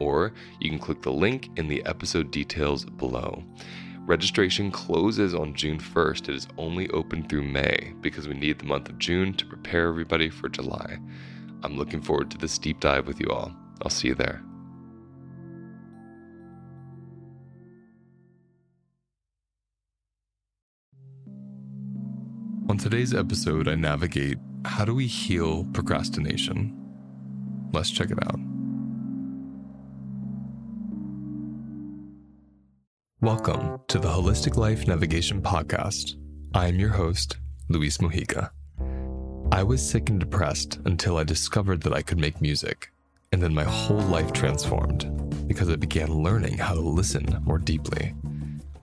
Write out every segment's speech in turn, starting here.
Or you can click the link in the episode details below. Registration closes on June 1st. It is only open through May because we need the month of June to prepare everybody for July. I'm looking forward to this deep dive with you all. I'll see you there. On today's episode, I navigate how do we heal procrastination? Let's check it out. Welcome to the Holistic Life Navigation Podcast. I am your host, Luis Mujica. I was sick and depressed until I discovered that I could make music, and then my whole life transformed because I began learning how to listen more deeply.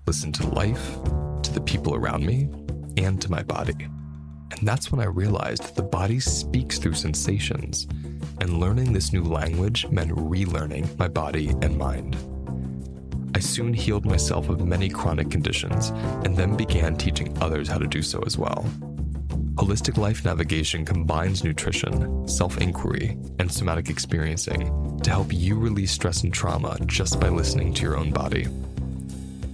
Listen to life, to the people around me, and to my body. And that's when I realized that the body speaks through sensations, and learning this new language meant relearning my body and mind. I soon healed myself of many chronic conditions and then began teaching others how to do so as well. Holistic Life Navigation combines nutrition, self-inquiry, and somatic experiencing to help you release stress and trauma just by listening to your own body.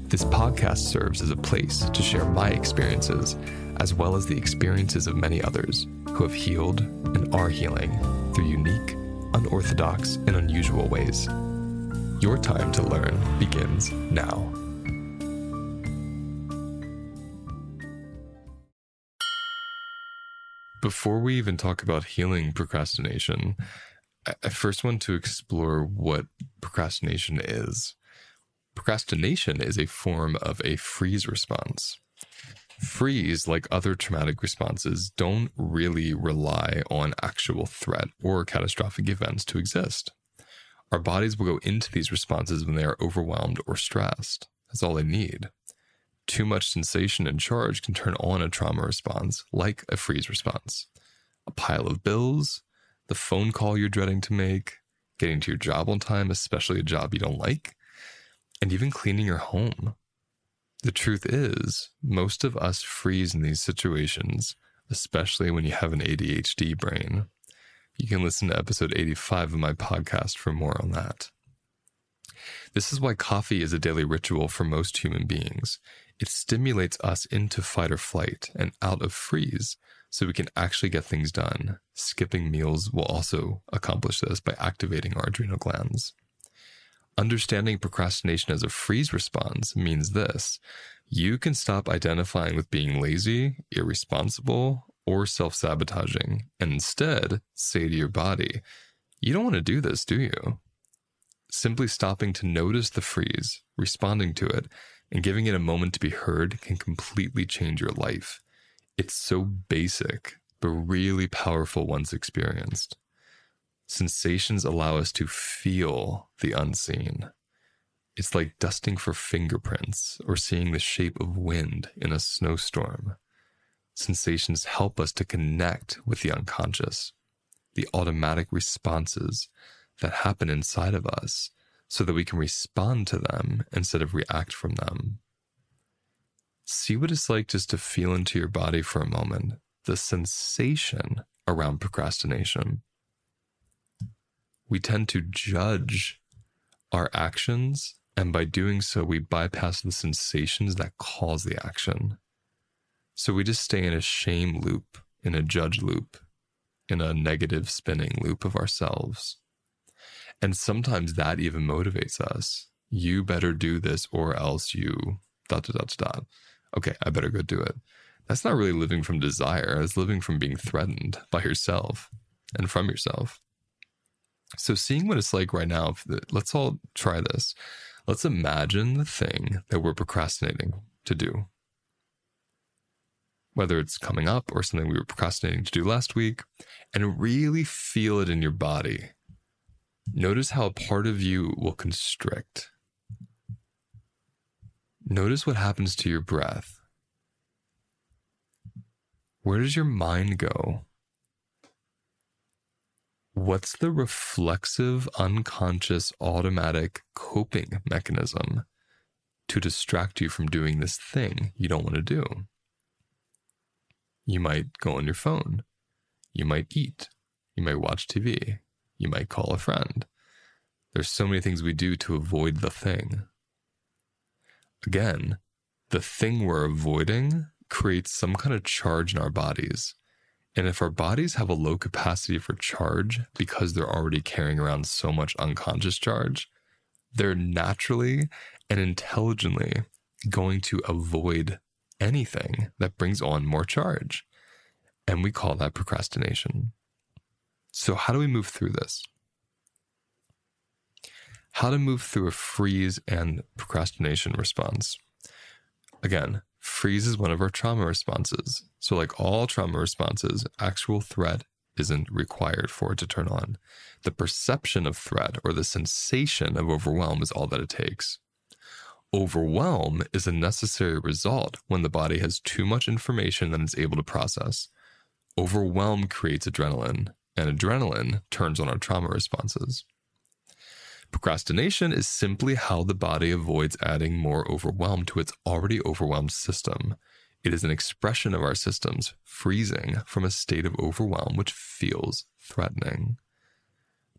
This podcast serves as a place to share my experiences as well as the experiences of many others who have healed and are healing through unique, unorthodox, and unusual ways. Your time to learn begins now. Before we even talk about healing procrastination, I first want to explore what procrastination is. Procrastination is a form of a freeze response. Freeze, like other traumatic responses, don't really rely on actual threat or catastrophic events to exist. Our bodies will go into these responses when they are overwhelmed or stressed. That's all they need. Too much sensation and charge can turn on a trauma response, like a freeze response. A pile of bills, the phone call you're dreading to make, getting to your job on time, especially a job you don't like, and even cleaning your home. The truth is, most of us freeze in these situations, especially when you have an ADHD brain. You can listen to episode 85 of my podcast for more on that. This is why coffee is a daily ritual for most human beings. It stimulates us into fight or flight and out of freeze so we can actually get things done. Skipping meals will also accomplish this by activating our adrenal glands. Understanding procrastination as a freeze response means this. You can stop identifying with being lazy, irresponsible, or self-sabotaging, and instead say to your body, you don't want to do this, do you? Simply stopping to notice the freeze, responding to it, and giving it a moment to be heard can completely change your life. It's so basic, but really powerful once experienced. Sensations allow us to feel the unseen. It's like dusting for fingerprints or seeing the shape of wind in a snowstorm. Sensations help us to connect with the unconscious, the automatic responses that happen inside of us, so that we can respond to them instead of react from them. See what it's like just to feel into your body for a moment, the sensation around procrastination. We tend to judge our actions, and by doing so, we bypass the sensations that cause the action. So we just stay in a shame loop, in a judge loop, in a negative spinning loop of ourselves. And sometimes that even motivates us. You better do this or else you ... Okay, I better go do it. That's not really living from desire. It's living from being threatened by yourself and from yourself. So seeing what it's like right now, let's all try this. Let's imagine the thing that we're procrastinating to do. Whether it's coming up or something we were procrastinating to do last week, and really feel it in your body. Notice how a part of you will constrict. Notice what happens to your breath. Where does your mind go? What's the reflexive, unconscious, automatic coping mechanism to distract you from doing this thing you don't want to do? You might go on your phone. You might eat. You might watch TV. You might call a friend. There's so many things we do to avoid the thing. Again, the thing we're avoiding creates some kind of charge in our bodies. And if our bodies have a low capacity for charge because they're already carrying around so much unconscious charge, they're naturally and intelligently going to avoid anything that brings on more charge. And we call that procrastination. So how do we move through this? How to move through a freeze and procrastination response. Again, freeze is one of our trauma responses. So like all trauma responses, actual threat isn't required for it to turn on. The perception of threat or the sensation of overwhelm is all that it takes. Overwhelm is a necessary result when the body has too much information than it's able to process. Overwhelm creates adrenaline, and adrenaline turns on our trauma responses. Procrastination is simply how the body avoids adding more overwhelm to its already overwhelmed system. It is an expression of our systems freezing from a state of overwhelm which feels threatening.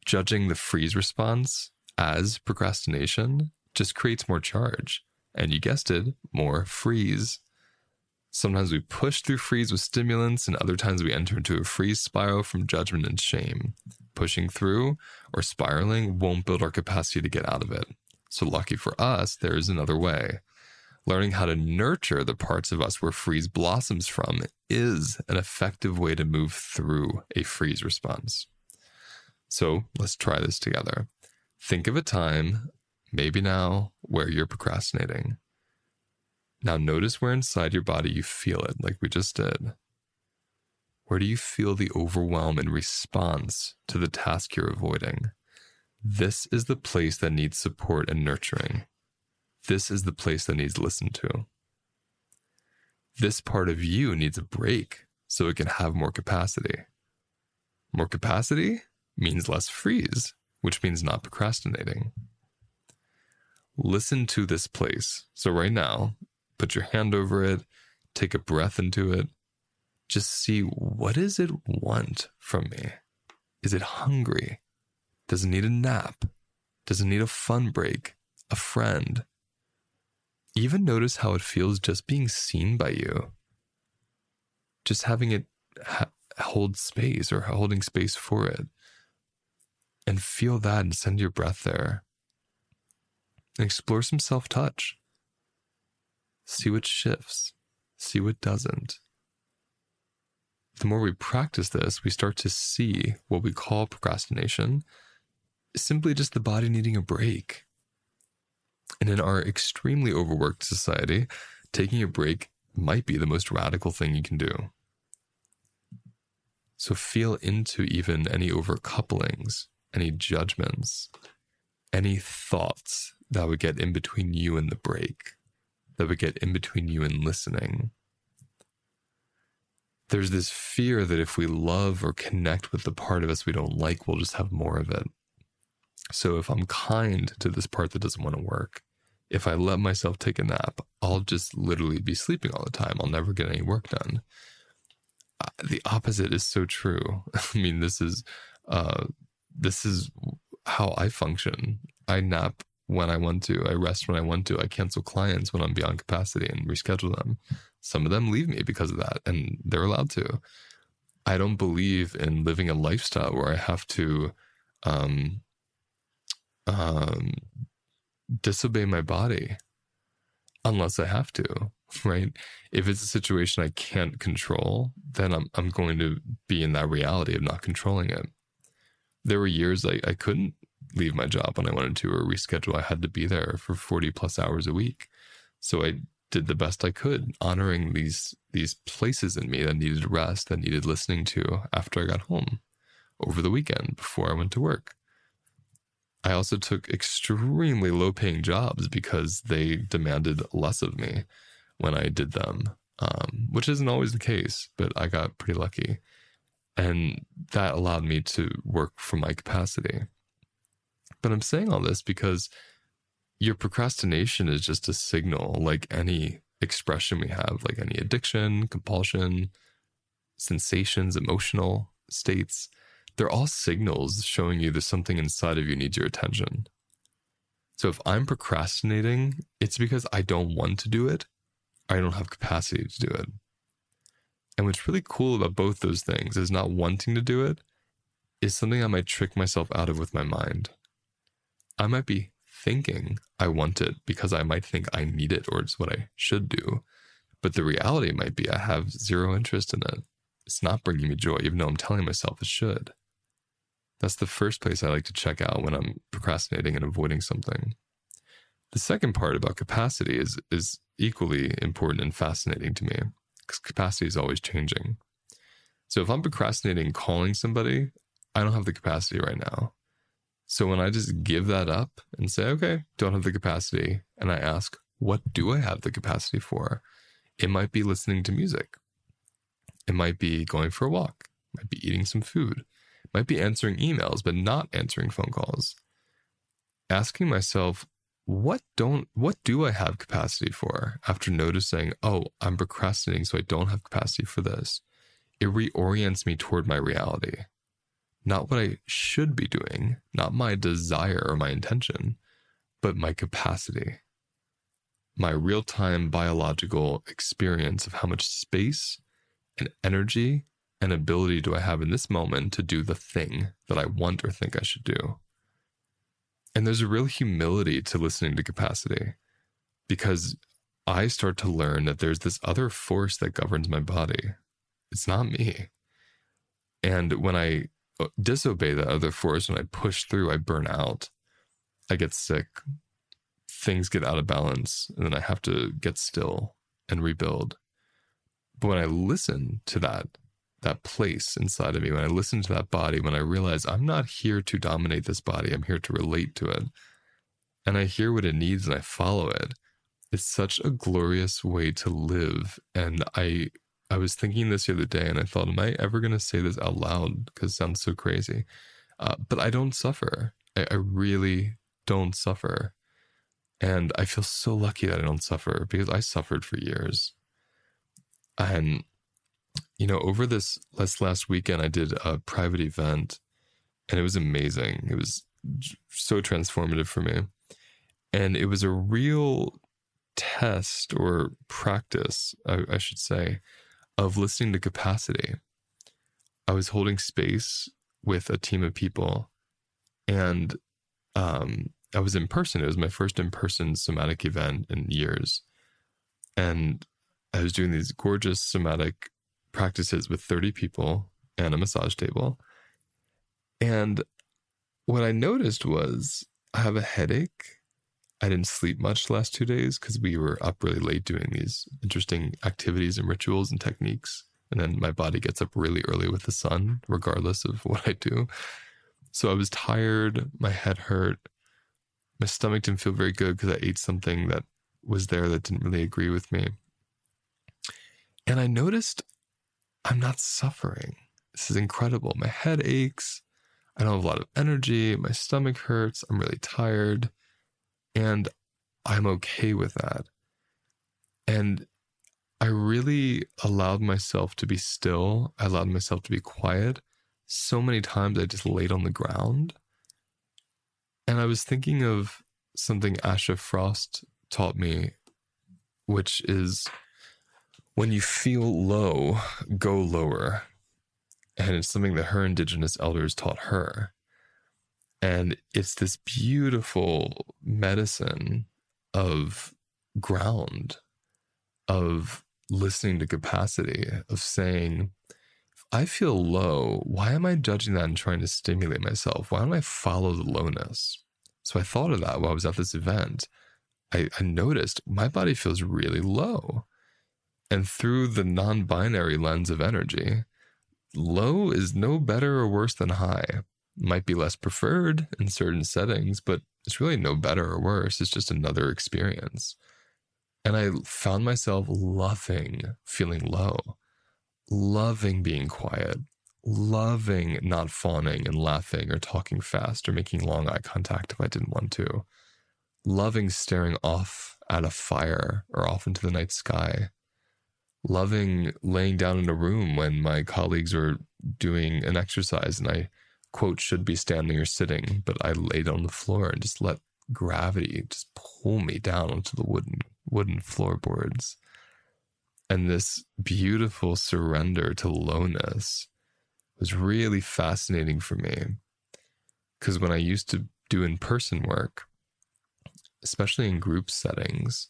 Judging the freeze response as procrastination just creates more charge, and you guessed it, more freeze. Sometimes we push through freeze with stimulants, and other times we enter into a freeze spiral from judgment and shame. Pushing through or spiraling won't build our capacity to get out of it. So lucky for us, there is another way. Learning how to nurture the parts of us where freeze blossoms from is an effective way to move through a freeze response. So let's try this together. Think of a time, maybe now, where you're procrastinating. Now notice where inside your body you feel it, like we just did. Where do you feel the overwhelm in response to the task you're avoiding? This is the place that needs support and nurturing. This is the place that needs listened to. This part of you needs a break so it can have more capacity. More capacity means less freeze, which means not procrastinating. Listen to this place. So right now, put your hand over it, take a breath into it. Just see, what does it want from me? Is it hungry? Does it need a nap? Does it need a fun break? A friend? Even notice how it feels just being seen by you. Just having it hold space or holding space for it. And feel that and send your breath there. And explore some self-touch. See what shifts. See what doesn't. The more we practice this, we start to see what we call procrastination. Simply just the body needing a break. And in our extremely overworked society, taking a break might be the most radical thing you can do. So feel into even any overcouplings, any judgments, any thoughts that would get in between you and the break, that would get in between you and listening. There's this fear that if we love or connect with the part of us we don't like, we'll just have more of it. So if I'm kind to this part that doesn't want to work, if I let myself take a nap, I'll just literally be sleeping all the time. I'll never get any work done. The opposite is so true. I mean, this is how I function. I nap when I want to. I rest when I want to. I cancel clients when I'm beyond capacity and reschedule them. Some of them leave me because of that, and they're allowed to. I don't believe in living a lifestyle where I have to disobey my body unless I have to, right? If it's a situation I can't control, then I'm going to be in that reality of not controlling it. There were years I couldn't leave my job when I wanted to or reschedule. I had to be there for 40 plus hours a week. So I did the best I could, honoring these places in me that needed rest, that needed listening to after I got home, over the weekend, before I went to work. I also took extremely low-paying jobs because they demanded less of me when I did them, which isn't always the case, but I got pretty lucky. And that allowed me to work from my capacity. But I'm saying all this because your procrastination is just a signal, like any expression we have, like any addiction, compulsion, sensations, emotional states. They're all signals showing you there's something inside of you needs your attention. So if I'm procrastinating, it's because I don't want to do it. I don't have capacity to do it. And what's really cool about both those things is not wanting to do it is something I might trick myself out of with my mind. I might be thinking I want it because I might think I need it or it's what I should do. But the reality might be I have zero interest in it. It's not bringing me joy, even though I'm telling myself it should. That's the first place I like to check out when I'm procrastinating and avoiding something. The second part about capacity is equally important and fascinating to me, because capacity is always changing. So if I'm procrastinating calling somebody, I don't have the capacity right now. So when I just give that up and say, okay, don't have the capacity, and I ask, what do I have the capacity for? It might be listening to music. It might be going for a walk. It might be eating some food. It might be answering emails, but not answering phone calls. Asking myself, what do I have capacity for? After noticing, oh, I'm procrastinating, so I don't have capacity for this. It reorients me toward my reality. Not what I should be doing, not my desire or my intention, but my capacity. My real-time biological experience of how much space and energy and ability do I have in this moment to do the thing that I want or think I should do. And there's a real humility to listening to capacity, because I start to learn that there's this other force that governs my body. It's not me. And when I disobey that other force, when I push through, I burn out, I get sick, things get out of balance, and then I have to get still and rebuild. But when I listen to that place inside of me, when I listen to that body, when I realize I'm not here to dominate this body, I'm here to relate to it, and I hear what it needs and I follow it, it's such a glorious way to live. And I was thinking this the other day, and I thought, am I ever going to say this out loud? Because it sounds so crazy. But I don't suffer. I really don't suffer. And I feel so lucky that I don't suffer, because I suffered for years. And, you know, over this last weekend, I did a private event, and it was amazing. It was so transformative for me. And it was a real test or practice, I should say, of listening to capacity. I was holding space with a team of people, and I was in person. It was my first in-person somatic event in years. And I was doing these gorgeous somatic practices with 30 people and a massage table. And what I noticed was I have a headache. I didn't sleep much the last 2 days because we were up really late doing these interesting activities and rituals and techniques. And then my body gets up really early with the sun, regardless of what I do. So I was tired. My head hurt. My stomach didn't feel very good because I ate something that was there that didn't really agree with me. And I noticed I'm not suffering. This is incredible. My head aches. I don't have a lot of energy. My stomach hurts. I'm really tired. And I'm okay with that. And I really allowed myself to be still. I allowed myself to be quiet. So many times I just laid on the ground. And I was thinking of something Asha Frost taught me, which is when you feel low, go lower. And it's something that her indigenous elders taught her. And it's this beautiful medicine of ground, of listening to capacity, of saying, if I feel low, why am I judging that and trying to stimulate myself? Why don't I follow the lowness? So I thought of that while I was at this event. I noticed my body feels really low. And through the non-binary lens of energy, low is no better or worse than high. Might be less preferred in certain settings, but it's really no better or worse. It's just another experience. And I found myself loving feeling low, loving being quiet, loving not fawning and laughing or talking fast or making long eye contact if I didn't want to, loving staring off at a fire or off into the night sky, loving laying down in a room when my colleagues were doing an exercise and I, quote, should be standing or sitting, but I laid on the floor and just let gravity just pull me down onto the wooden floorboards. And this beautiful surrender to lowness was really fascinating for me. Because when I used to do in-person work, especially in group settings,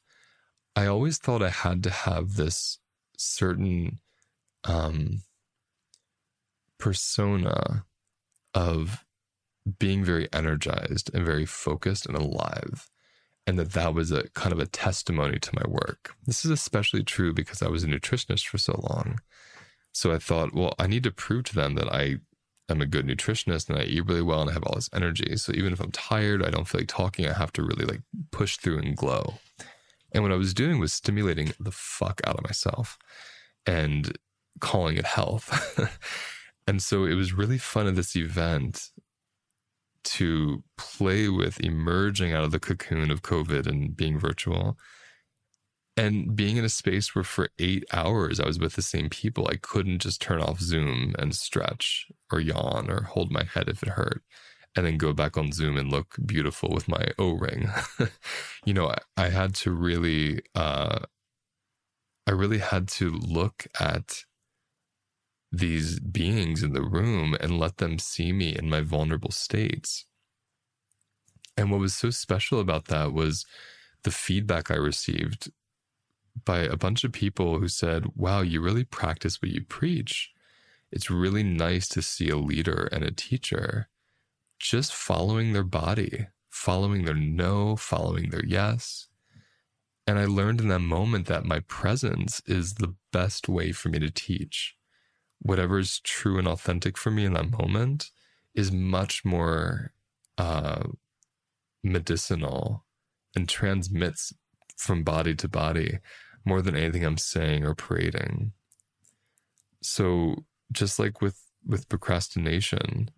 I always thought I had to have this certain persona of being very energized and very focused and alive, and that was a kind of a testimony to my work. This is especially true because I was a nutritionist for so long. So I thought, well, I need to prove to them that I am a good nutritionist and I eat really well and I have all this energy. So even if I'm tired, I don't feel like talking, I have to really like push through and glow. And what I was doing was stimulating the fuck out of myself and calling it health. And so it was really fun at this event to play with emerging out of the cocoon of COVID and being virtual and being in a space where for 8 hours I was with the same people. I couldn't just turn off Zoom and stretch or yawn or hold my head if it hurt and then go back on Zoom and look beautiful with my O-ring. You know, I had to really, I really had to look at these beings in the room and let them see me in my vulnerable states. And what was so special about that was the feedback I received by a bunch of people who said, wow, you really practice what you preach. It's really nice to see a leader and a teacher just following their body, following their no, following their yes. And I learned in that moment that my presence is the best way for me to teach. Whatever is true and authentic for me in that moment is much more medicinal and transmits from body to body more than anything I'm saying or parading. So just like with procrastination,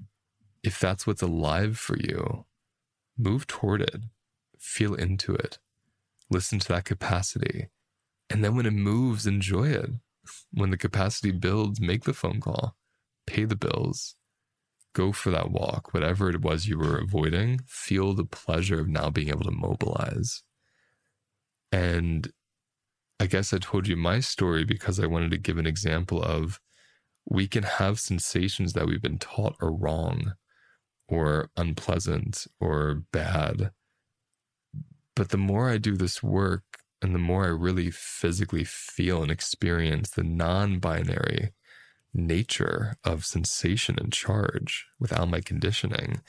if that's what's alive for you, move toward it, feel into it, listen to that capacity. And then when it moves, enjoy it. When the capacity builds, make the phone call, pay the bills, go for that walk, whatever it was you were avoiding, feel the pleasure of now being able to mobilize. And I guess I told you my story because I wanted to give an example of we can have sensations that we've been taught are wrong or unpleasant or bad. But the more I do this work, and the more I really physically feel and experience the non-binary nature of sensation and charge without my conditioning,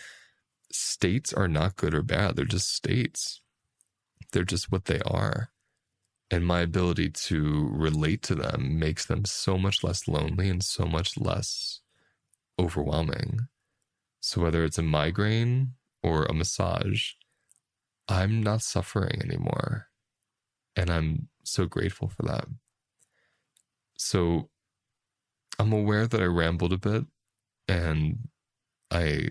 states are not good or bad. They're just states. They're just what they are. And my ability to relate to them makes them so much less lonely and so much less overwhelming. So whether it's a migraine or a massage, I'm not suffering anymore. And I'm so grateful for that. So I'm aware that I rambled a bit and I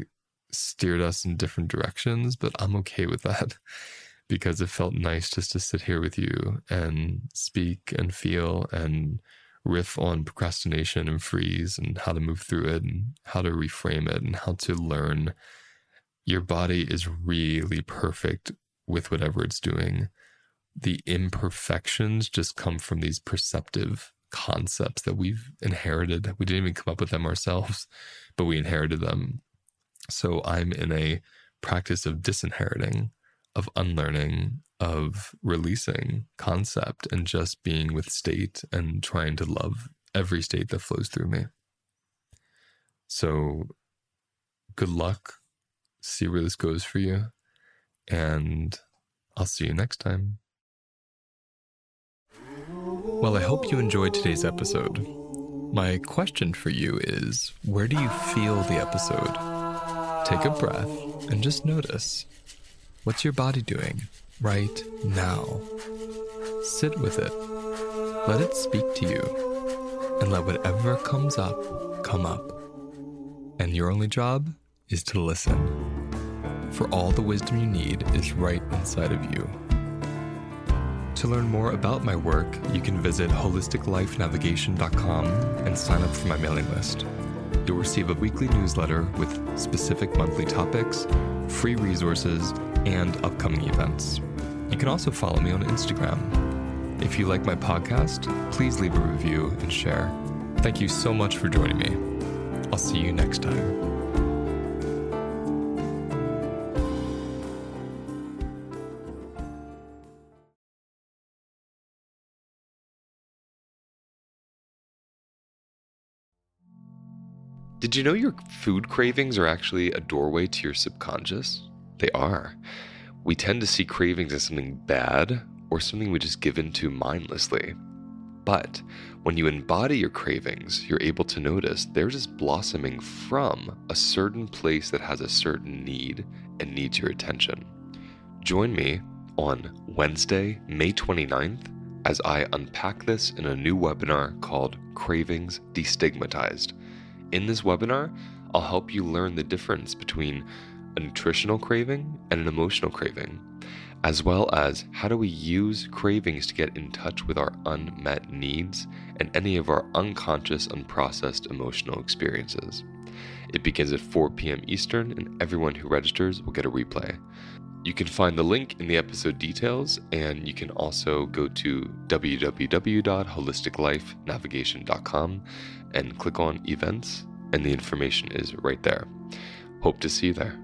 steered us in different directions, but I'm okay with that because it felt nice just to sit here with you and speak and feel and riff on procrastination and freeze and how to move through it and how to reframe it and how to learn. Your body is really perfect with whatever it's doing. The imperfections just come from these perceptive concepts that we've inherited. We didn't even come up with them ourselves, but we inherited them. So I'm in a practice of disinheriting, of unlearning, of releasing concept and just being with state and trying to love every state that flows through me. So good luck. See where this goes for you. And I'll see you next time. Well, I hope you enjoyed today's episode. My question for you is, where do you feel the episode? Take a breath and just notice. What's your body doing right now? Sit with it. Let it speak to you. And let whatever comes up, come up. And your only job is to listen. For all the wisdom you need is right inside of you. To learn more about my work, you can visit holisticlifenavigation.com and sign up for my mailing list. You'll receive a weekly newsletter with specific monthly topics, free resources, and upcoming events. You can also follow me on Instagram. If you like my podcast, please leave a review and share. Thank you so much for joining me. I'll see you next time. Did you know your food cravings are actually a doorway to your subconscious? They are. We tend to see cravings as something bad or something we just give into mindlessly. But when you embody your cravings, you're able to notice they're just blossoming from a certain place that has a certain need and needs your attention. Join me on Wednesday, May 29th, as I unpack this in a new webinar called Cravings Destigmatized. In this webinar, I'll help you learn the difference between a nutritional craving and an emotional craving, as well as how do we use cravings to get in touch with our unmet needs and any of our unconscious, unprocessed emotional experiences. It begins at 4 p.m. Eastern, and everyone who registers will get a replay. You can find the link in the episode details, and you can also go to www.holisticlifenavigation.com and click on events, and the information is right there. Hope to see you there.